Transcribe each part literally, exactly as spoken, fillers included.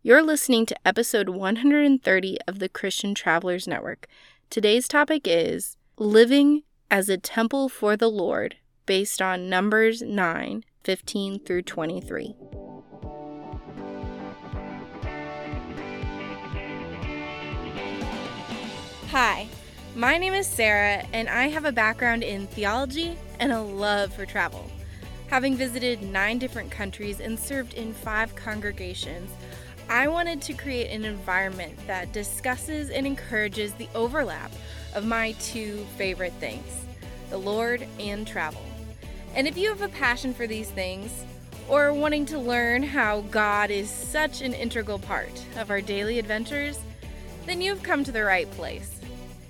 You're listening to episode one hundred thirty of the Christian Travelers Network. Today's topic is Living as a Temple for the Lord, based on Numbers nine fifteen through twenty-three. Hi, my name is Sarah, and I have a background in theology and a love for travel. Having visited nine different countries and served in five congregations, I wanted to create an environment that discusses and encourages the overlap of my two favorite things, the Lord and travel. And if you have a passion for these things, or wanting to learn how God is such an integral part of our daily adventures, then you've come to the right place.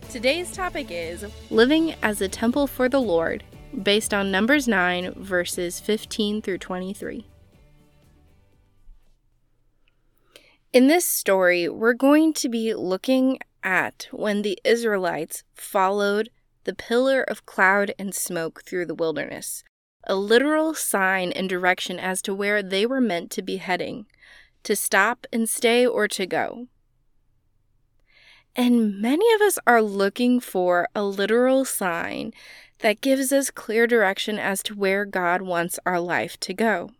Today's topic is Living as a Temple for the Lord, based on Numbers nine, verses fifteen through twenty-three. In this story, we're going to be looking at when the Israelites followed the pillar of cloud and smoke through the wilderness, a literal sign and direction as to where they were meant to be heading, to stop and stay or to go. And many of us are looking for a literal sign that gives us clear direction as to where God wants our life to go.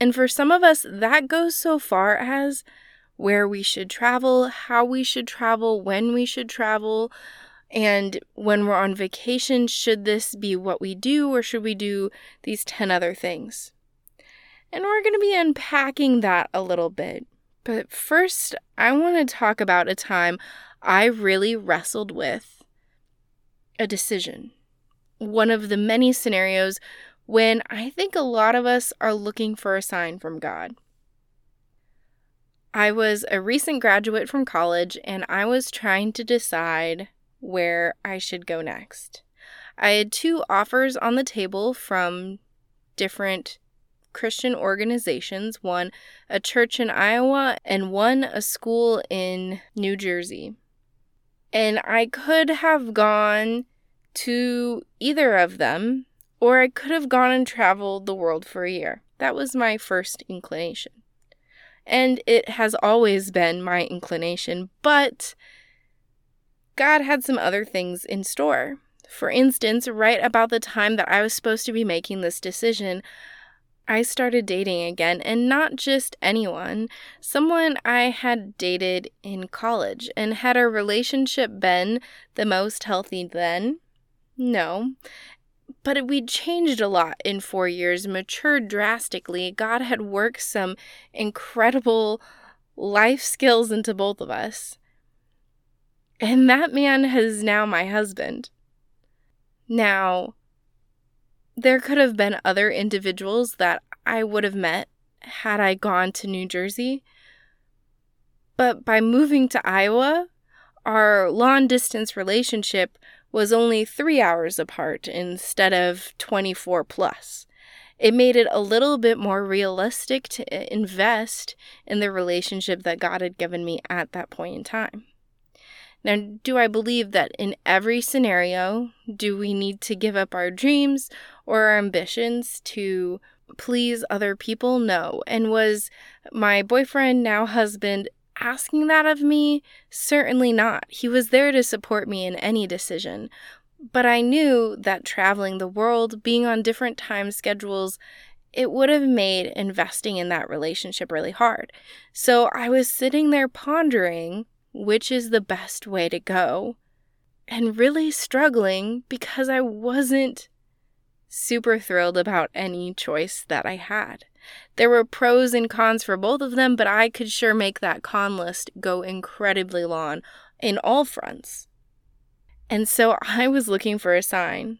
And for some of us, that goes so far as where we should travel, how we should travel, when we should travel, and when we're on vacation, should this be what we do or should we do these ten other things? And we're going to be unpacking that a little bit. But first, I want to talk about a time I really wrestled with a decision. One of the many scenarios when I think a lot of us are looking for a sign from God. I was a recent graduate from college, and I was trying to decide where I should go next. I had two offers on the table from different Christian organizations, one a church in Iowa and one a school in New Jersey. And I could have gone to either of them, or I could have gone and traveled the world for a year. That was my first inclination. And it has always been my inclination, but God had some other things in store. For instance, right about the time that I was supposed to be making this decision, I started dating again, and not just anyone, someone I had dated in college. And had our relationship been the most healthy then? No. But we'd changed a lot in four years, matured drastically. God had worked some incredible life skills into both of us. And that man is now my husband. Now, there could have been other individuals that I would have met had I gone to New Jersey. But by moving to Iowa, our long-distance relationship was only three hours apart instead of twenty-four plus. It made it a little bit more realistic to invest in the relationship that God had given me at that point in time. Now, do I believe that in every scenario, do we need to give up our dreams or our ambitions to please other people? No. And was my boyfriend, now husband, asking that of me? Certainly not. He was there to support me in any decision. But I knew that traveling the world, being on different time schedules, it would have made investing in that relationship really hard. So I was sitting there pondering which is the best way to go and really struggling because I wasn't super thrilled about any choice that I had. There were pros and cons for both of them, but I could sure make that con list go incredibly long in all fronts. And so I was looking for a sign.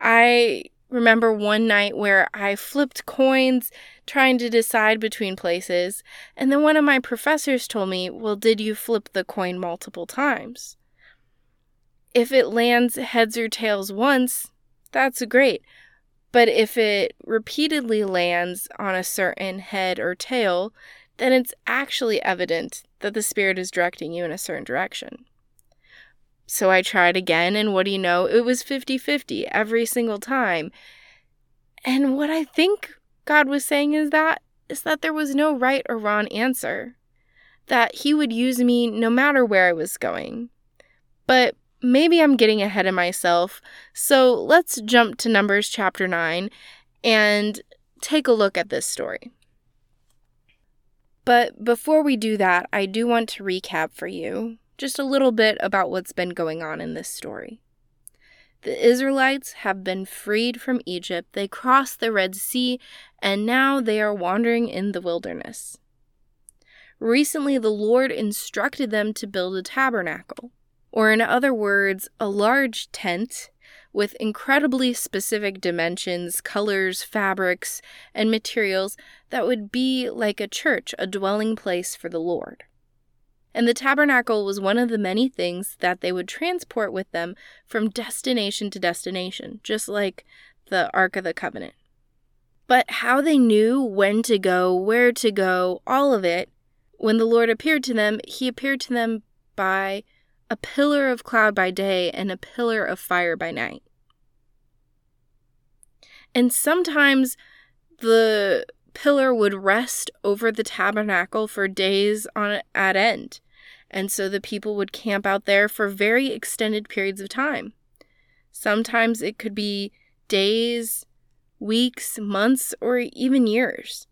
I remember one night where I flipped coins trying to decide between places, and then one of my professors told me, well, did you flip the coin multiple times? If it lands heads or tails once, that's great. But if it repeatedly lands on a certain head or tail, then it's actually evident that the Spirit is directing you in a certain direction. So I tried again, and what do you know? It was fifty-fifty every single time. And what I think God was saying is that is that there was no right or wrong answer, that he would use me no matter where I was going. But maybe I'm getting ahead of myself, so let's jump to Numbers chapter nine and take a look at this story. But before we do that, I do want to recap for you just a little bit about what's been going on in this story. The Israelites have been freed from Egypt, they crossed the Red Sea, and now they are wandering in the wilderness. Recently, the Lord instructed them to build a tabernacle, or in other words, a large tent with incredibly specific dimensions, colors, fabrics, and materials that would be like a church, a dwelling place for the Lord. And the tabernacle was one of the many things that they would transport with them from destination to destination, just like the Ark of the Covenant. But how they knew when to go, where to go, all of it, when the Lord appeared to them, he appeared to them by a pillar of cloud by day and a pillar of fire by night. And sometimes the pillar would rest over the tabernacle for days on at end. And so the people would camp out there for very extended periods of time. Sometimes it could be days, weeks, months, or even years.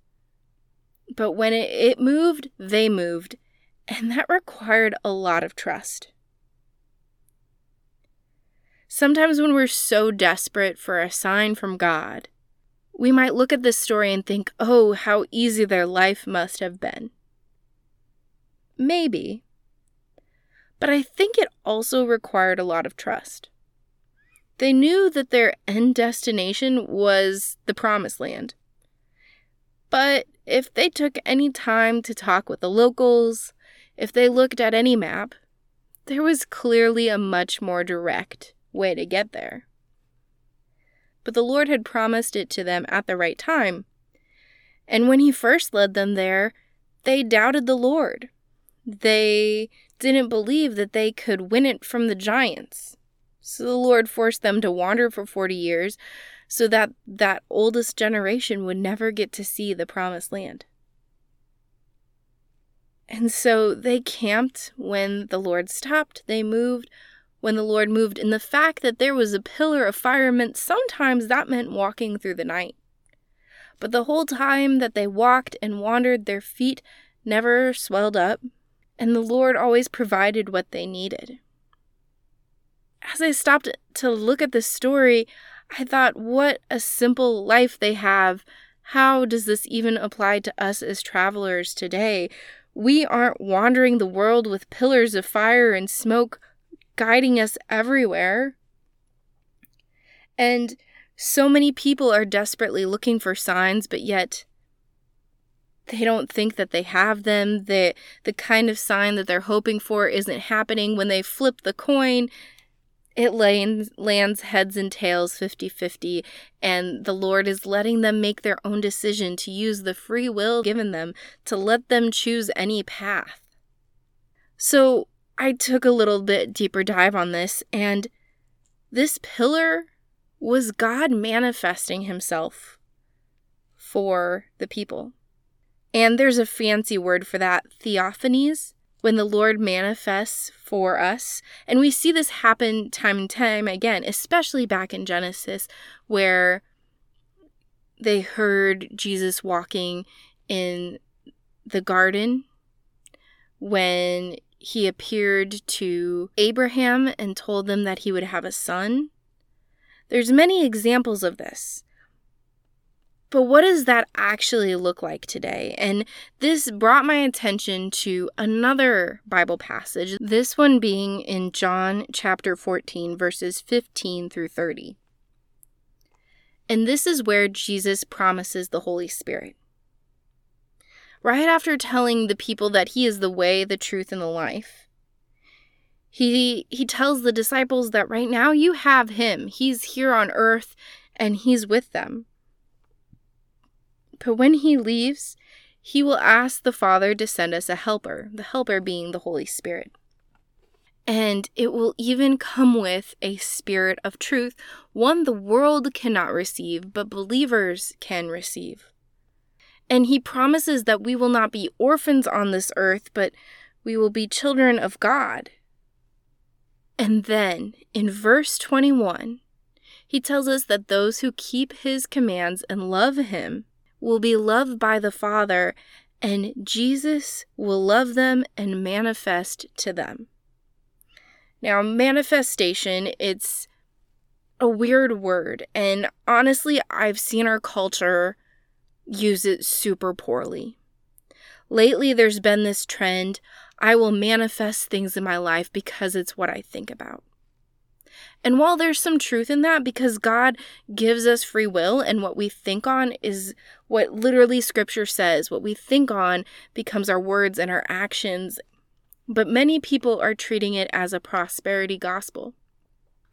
But when it, it moved, they moved, and that required a lot of trust. Sometimes when we're so desperate for a sign from God, we might look at this story and think, oh, how easy their life must have been. Maybe. But I think it also required a lot of trust. They knew that their end destination was the Promised Land. But if they took any time to talk with the locals, if they looked at any map, there was clearly a much more direct way to get there. But the Lord had promised it to them at the right time. And when he first led them there, they doubted the Lord. They didn't believe that they could win it from the giants. So the Lord forced them to wander for forty years so that that oldest generation would never get to see the Promised Land. And so they camped when the Lord stopped. They moved when the Lord moved, and the fact that there was a pillar of fire meant sometimes that meant walking through the night. But the whole time that they walked and wandered, their feet never swelled up, and the Lord always provided what they needed. As I stopped to look at this story, I thought, what a simple life they have. How does this even apply to us as travelers today? We aren't wandering the world with pillars of fire and smoke guiding us everywhere. And so many people are desperately looking for signs, but yet they don't think that they have them, that the kind of sign that they're hoping for isn't happening. When they flip the coin, it lands heads and tails fifty-fifty, and the Lord is letting them make their own decision, to use the free will given them, to let them choose any path. So I took a little bit deeper dive on this, and this pillar was God manifesting himself for the people. And there's a fancy word for that, theophanies, when the Lord manifests for us. And we see this happen time and time again, especially back in Genesis, where they heard Jesus walking in the garden when he appeared to Abraham and told them that he would have a son. There's many examples of this. But what does that actually look like today? And this brought my attention to another Bible passage, this one being in John chapter fourteen, verses fifteen through thirty. And this is where Jesus promises the Holy Spirit. Right after telling the people that he is the way, the truth, and the life, he he tells the disciples that right now you have him. He's here on earth, and he's with them. But when he leaves, he will ask the Father to send us a helper, the helper being the Holy Spirit. And it will even come with a spirit of truth, one the world cannot receive, but believers can receive. And he promises that we will not be orphans on this earth, but we will be children of God. And then, in verse twenty-one, he tells us that those who keep his commands and love him will be loved by the Father, and Jesus will love them and manifest to them. Now, manifestation, it's a weird word, and honestly, I've seen our culture use it super poorly. Lately, there's been this trend, I will manifest things in my life because it's what I think about. And while there's some truth in that, because God gives us free will, and what we think on is what literally Scripture says, what we think on becomes our words and our actions. But many people are treating it as a prosperity gospel.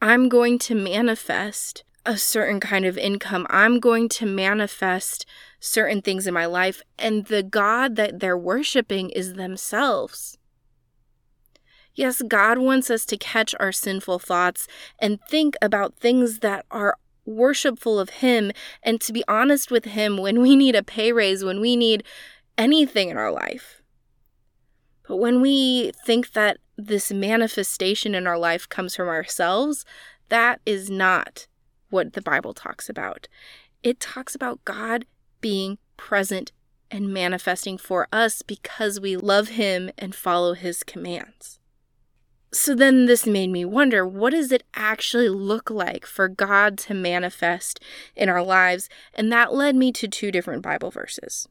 I'm going to manifest a certain kind of income. I'm going to manifest certain things in my life. And the God that they're worshiping is themselves. Yes, God wants us to catch our sinful thoughts and think about things that are worshipful of him and to be honest with him when we need a pay raise, when we need anything in our life. But when we think that this manifestation in our life comes from ourselves, that is not what the Bible talks about. It talks about God being present and manifesting for us because we love him and follow his commands. So then this made me wonder, what does it actually look like for God to manifest in our lives? And that led me to two different Bible verses.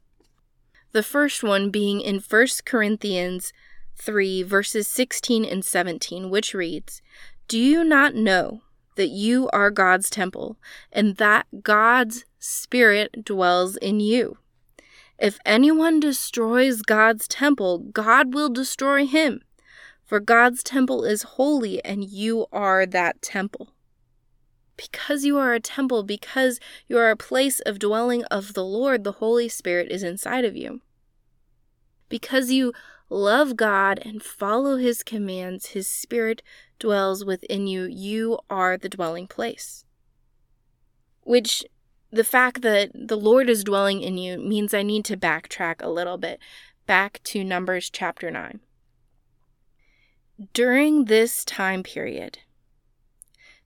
The first one being in First Corinthians three, verses sixteen and seventeen, which reads, "Do you not know that you are God's temple, and that God's Spirit dwells in you? If anyone destroys God's temple, God will destroy him. For God's temple is holy, and you are that temple." Because you are a temple, because you are a place of dwelling of the Lord, the Holy Spirit is inside of you. Because you love God and follow his commands, his Spirit dwells within you. You are the dwelling place. Which, the fact that the Lord is dwelling in you means I need to backtrack a little bit, back to Numbers chapter nine. During this time period,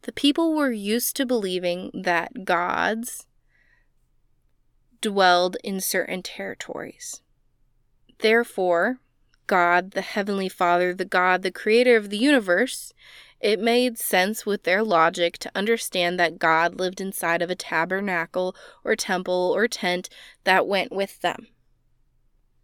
the people were used to believing that gods dwelled in certain territories. Therefore, God, the Heavenly Father, the God, the creator of the universe, it made sense with their logic to understand that God lived inside of a tabernacle or temple or tent that went with them.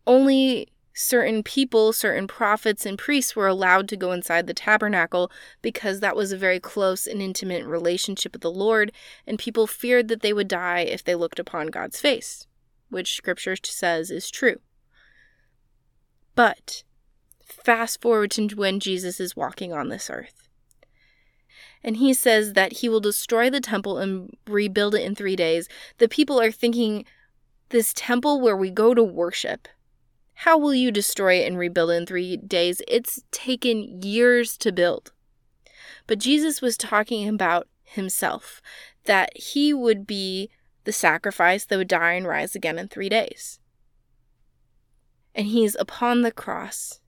Only certain people, certain prophets and priests were allowed to go inside the tabernacle because that was a very close and intimate relationship with the Lord, and people feared that they would die if they looked upon God's face, which Scripture says is true. But fast forward to when Jesus is walking on this earth, and he says that he will destroy the temple and rebuild it in three days. The people are thinking, this temple where we go to worship, how will you destroy it and rebuild it in three days? It's taken years to build. But Jesus was talking about himself, that he would be the sacrifice that would die and rise again in three days. And he's upon the cross.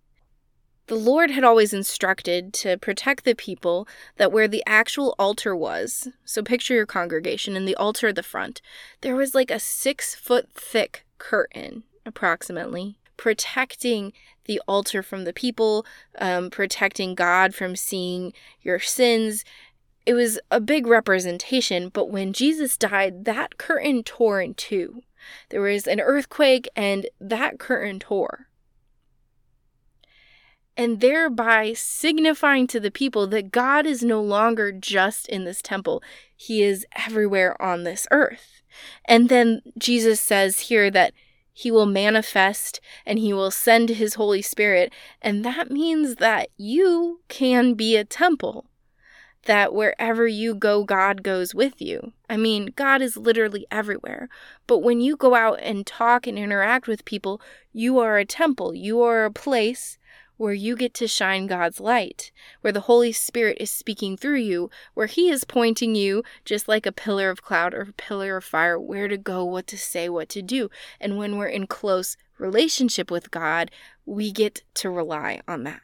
The Lord had always instructed to protect the people that where the actual altar was, so picture your congregation and the altar at the front, there was like a six foot thick curtain, approximately, protecting the altar from the people, um, protecting God from seeing your sins. It was a big representation, but when Jesus died, that curtain tore in two. There was an earthquake, and that curtain tore. And thereby signifying to the people that God is no longer just in this temple. He is everywhere on this earth. And then Jesus says here that he will manifest and he will send his Holy Spirit. And that means that you can be a temple, that wherever you go, God goes with you. I mean, God is literally everywhere. But when you go out and talk and interact with people, you are a temple. You are a place where you get to shine God's light, where the Holy Spirit is speaking through you, where He is pointing you, just like a pillar of cloud or a pillar of fire, where to go, what to say, what to do. And when we're in close relationship with God, we get to rely on that.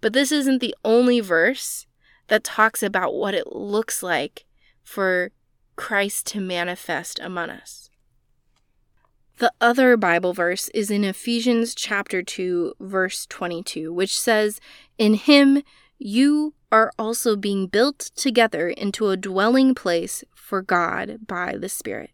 But this isn't the only verse that talks about what it looks like for Christ to manifest among us. The other Bible verse is in Ephesians chapter two, verse twenty-two, which says, "In Him you are also being built together into a dwelling place for God by the Spirit."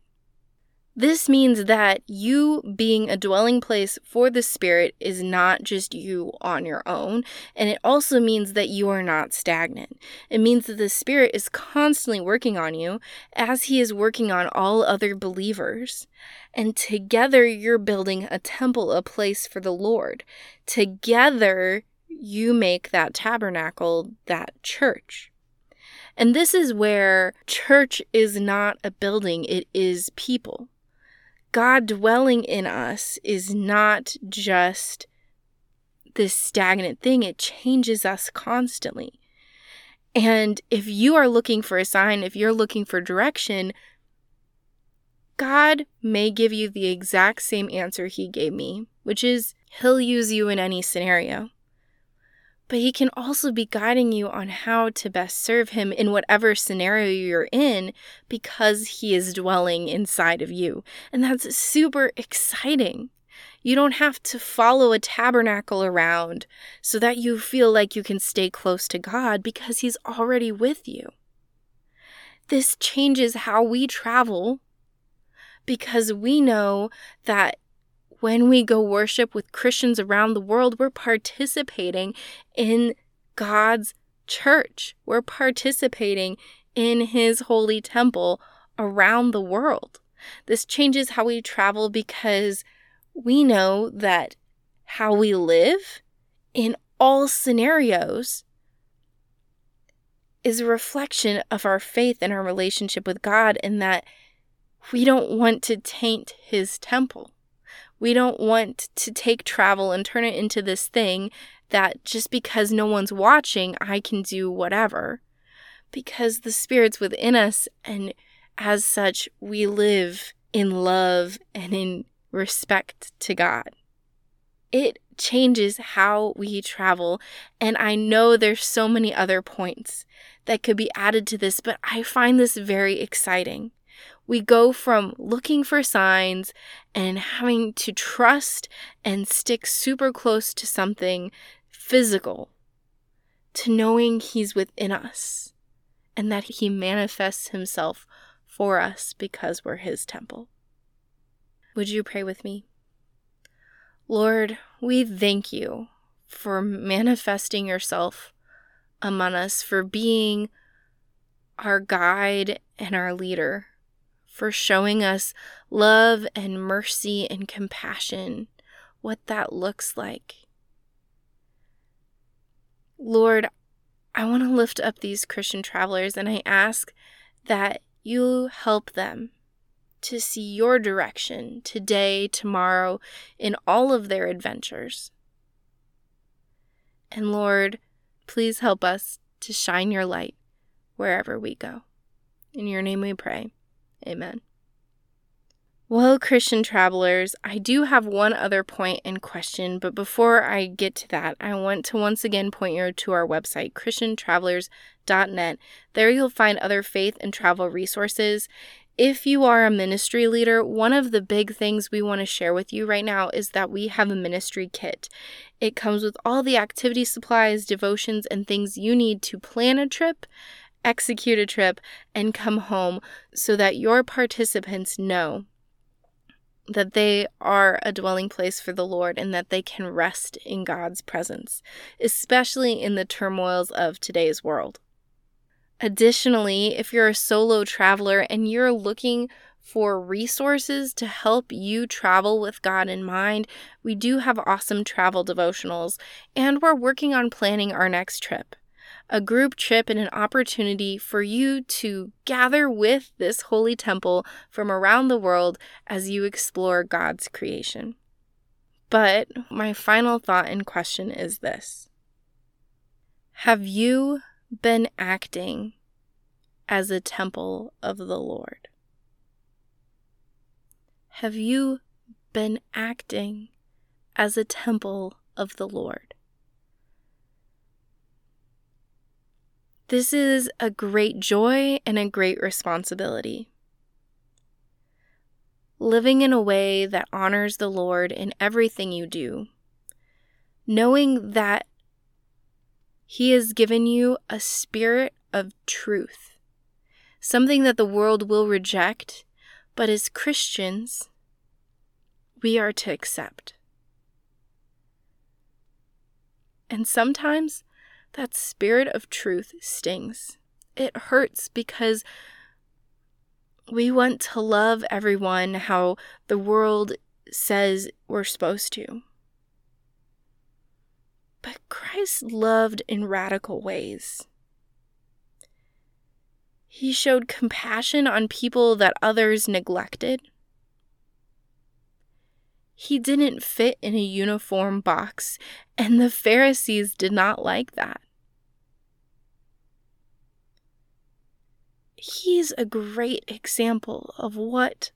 This means that you being a dwelling place for the Spirit is not just you on your own, and it also means that you are not stagnant. It means that the Spirit is constantly working on you as He is working on all other believers, and together you're building a temple, a place for the Lord. Together you make that tabernacle, that church. And this is where church is not a building, it is people. God dwelling in us is not just this stagnant thing. It changes us constantly. And if you are looking for a sign, if you're looking for direction, God may give you the exact same answer He gave me, which is He'll use you in any scenario. But He can also be guiding you on how to best serve Him in whatever scenario you're in, because He is dwelling inside of you. And that's super exciting. You don't have to follow a tabernacle around so that you feel like you can stay close to God, because He's already with you. This changes how we travel, because we know that when we go worship with Christians around the world, we're participating in God's church. We're participating in His holy temple around the world. This changes how we travel, because we know that how we live in all scenarios is a reflection of our faith and our relationship with God, and that we don't want to taint His temple. We don't want to take travel and turn it into this thing that just because no one's watching, I can do whatever. Because the Spirit's within us, and as such, we live in love and in respect to God. It changes how we travel, and I know there's so many other points that could be added to this, but I find this very exciting. We go from looking for signs and having to trust and stick super close to something physical to knowing He's within us and that He manifests Himself for us because we're His temple. Would you pray with me? Lord, we thank You for manifesting Yourself among us, for being our guide and our leader, for showing us love and mercy and compassion, what that looks like. Lord, I want to lift up these Christian travelers, and I ask that You help them to see Your direction today, tomorrow, in all of their adventures. And Lord, please help us to shine Your light wherever we go. In Your name we pray. Amen. Well, Christian travelers, I do have one other point and question, but before I get to that, I want to once again point you to our website, christian travelers dot net. There you'll find other faith and travel resources. If you are a ministry leader, one of the big things we want to share with you right now is that we have a ministry kit. It comes with all the activity supplies, devotions, and things you need to plan a trip, execute a trip, and come home, so that your participants know that they are a dwelling place for the Lord and that they can rest in God's presence, especially in the turmoils of today's world. Additionally, if you're a solo traveler and you're looking for resources to help you travel with God in mind, we do have awesome travel devotionals, and we're working on planning our next trip. A group trip and an opportunity for you to gather with this holy temple from around the world as you explore God's creation. But my final thought and question is this. Have you been acting as a temple of the Lord? Have you been acting as a temple of the Lord? This is a great joy and a great responsibility. Living in a way that honors the Lord in everything you do, knowing that He has given you a spirit of truth, something that the world will reject, but as Christians, we are to accept. And sometimes that spirit of truth stings. It hurts because we want to love everyone how the world says we're supposed to. But Christ loved in radical ways. He showed compassion on people that others neglected. He didn't fit in a uniform box, and the Pharisees did not like that. He's a great example of what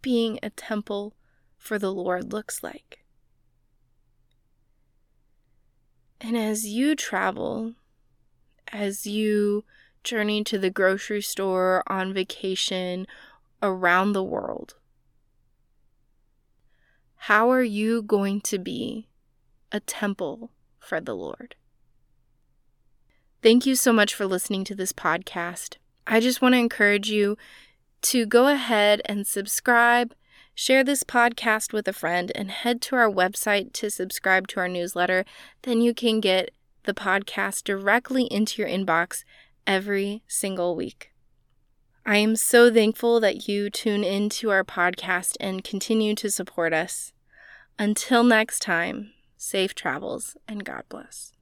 being a temple for the Lord looks like. And as you travel, as you journey to the grocery store, on vacation, around the world, how are you going to be a temple for the Lord? Thank you so much for listening to this podcast. I just want to encourage you to go ahead and subscribe, share this podcast with a friend, and head to our website to subscribe to our newsletter. Then you can get the podcast directly into your inbox every single week. I am so thankful that you tune into our podcast and continue to support us. Until next time, safe travels and God bless.